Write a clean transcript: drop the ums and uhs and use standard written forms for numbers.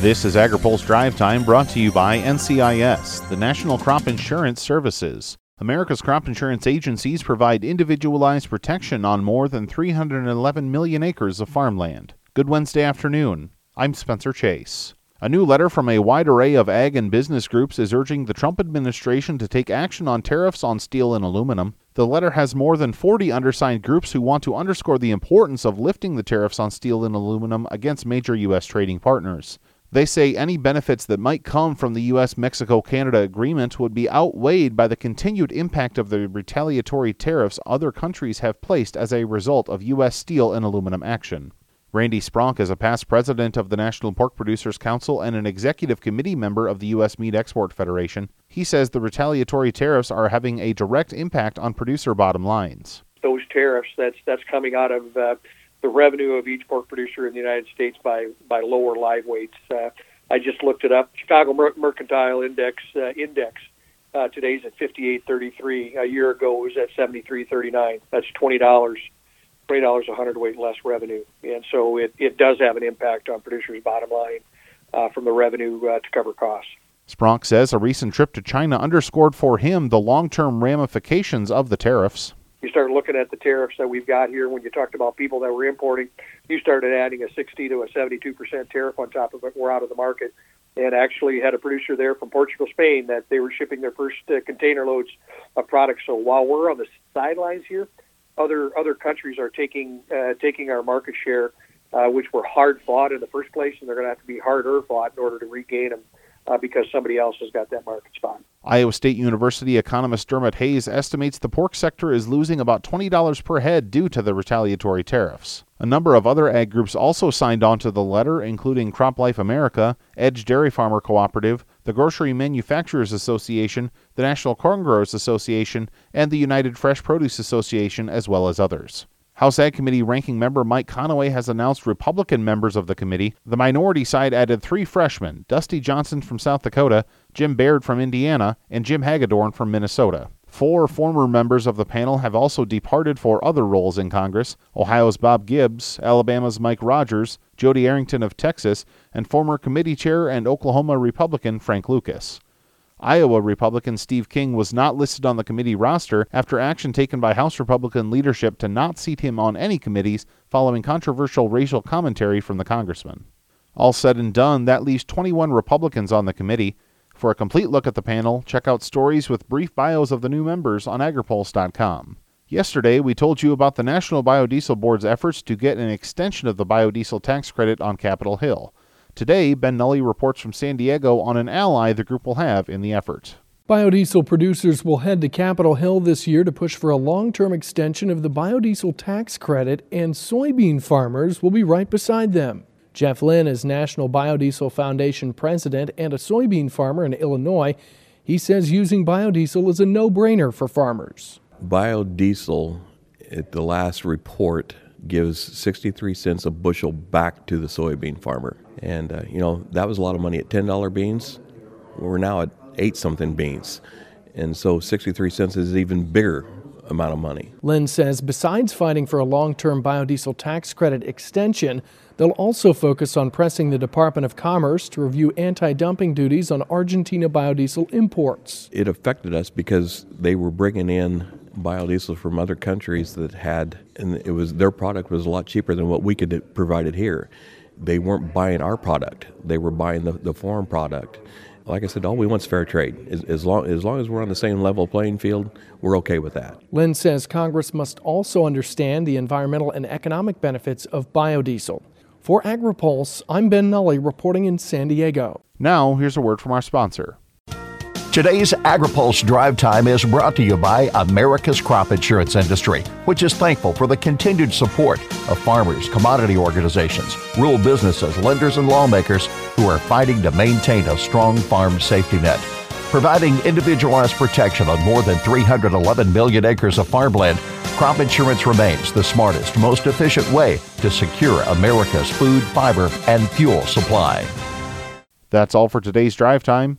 This is AgriPulse Drive Time, brought to you by NCIS, the National Crop Insurance Services. America's crop insurance agencies provide individualized protection on more than 311 million acres of farmland. Good Wednesday afternoon. I'm Spencer Chase. A new letter from a wide array of ag and business groups is urging the Trump administration to take action on tariffs on steel and aluminum. The letter has more than 40 undersigned groups who want to underscore the importance of lifting the tariffs on steel and aluminum against major U.S. trading partners. They say any benefits that might come from the U.S.-Mexico-Canada agreement would be outweighed by the continued impact of the retaliatory tariffs other countries have placed as a result of U.S. steel and aluminum action. Randy Spronk is a past president of the National Pork Producers Council and an executive committee member of the U.S. Meat Export Federation. He says the retaliatory tariffs are having a direct impact on producer bottom lines. Those tariffs, that's coming out of the revenue of each pork producer in the United States by lower live weights. I just looked it up. Chicago Mercantile Index, today's at 58.33. A year ago, it was at 73.39. That's $20 a hundredweight less revenue. And so it does have an impact on producers' bottom line from the revenue to cover costs. Spronk says a recent trip to China underscored for him the long-term ramifications of the tariffs. You start looking at the tariffs that we've got here. When you talked about people that were importing, you started adding a 60 to a 72% tariff on top of it. We're out of the market. And actually had a producer there from Portugal, Spain, that they were shipping their first container loads of products. So while we're on the sidelines here, other countries are taking our market share, which were hard fought in the first place, and they're going to have to be harder fought in order to regain them. Because somebody else has got that market spot. Iowa State University economist Dermot Hayes estimates the pork sector is losing about $20 per head due to the retaliatory tariffs. A number of other ag groups also signed on to the letter, including CropLife America, Edge Dairy Farmer Cooperative, the Grocery Manufacturers Association, the National Corn Growers Association, and the United Fresh Produce Association, as well as others. House Ag Committee ranking member Mike Conaway has announced Republican members of the committee. The minority side added three freshmen, Dusty Johnson from South Dakota, Jim Baird from Indiana, and Jim Hagedorn from Minnesota. Four former members of the panel have also departed for other roles in Congress: Ohio's Bob Gibbs, Alabama's Mike Rogers, Jody Arrington of Texas, and former committee chair and Oklahoma Republican Frank Lucas. Iowa Republican Steve King was not listed on the committee roster after action taken by House Republican leadership to not seat him on any committees following controversial racial commentary from the congressman. All said and done, that leaves 21 Republicans on the committee. For a complete look at the panel, check out stories with brief bios of the new members on agripulse.com. Yesterday, we told you about the National Biodiesel Board's efforts to get an extension of the biodiesel tax credit on Capitol Hill. Today, Ben Nulley reports from San Diego on an ally the group will have in the effort. Biodiesel producers will head to Capitol Hill this year to push for a long-term extension of the biodiesel tax credit, and soybean farmers will be right beside them. Jeff Lynn is National Biodiesel Foundation president and a soybean farmer in Illinois. He says using biodiesel is a no-brainer for farmers. Biodiesel, at the last report, gives 63 cents a bushel back to the soybean farmer. And, that was a lot of money at $10 beans. We're now at 8 something beans. And so 63 cents is an even bigger amount of money. Lynn says besides fighting for a long-term biodiesel tax credit extension, they'll also focus on pressing the Department of Commerce to review anti-dumping duties on Argentina biodiesel imports. It affected us because they were bringing in biodiesel from other countries that had, and it was their product was a lot cheaper than what we could have provided here. They weren't buying our product. They were buying the foreign product. Like I said, all we want is fair trade. As long as we're on the same level playing field, we're okay with that. Lynn says Congress must also understand the environmental and economic benefits of biodiesel. For AgriPulse, I'm Ben Nulley reporting in San Diego. Now, here's a word from our sponsor. Today's AgriPulse Drive Time is brought to you by America's crop insurance industry, which is thankful for the continued support of farmers, commodity organizations, rural businesses, lenders, and lawmakers who are fighting to maintain a strong farm safety net. Providing individualized protection on more than 311 million acres of farmland, crop insurance remains the smartest, most efficient way to secure America's food, fiber, and fuel supply. That's all for today's Drive Time.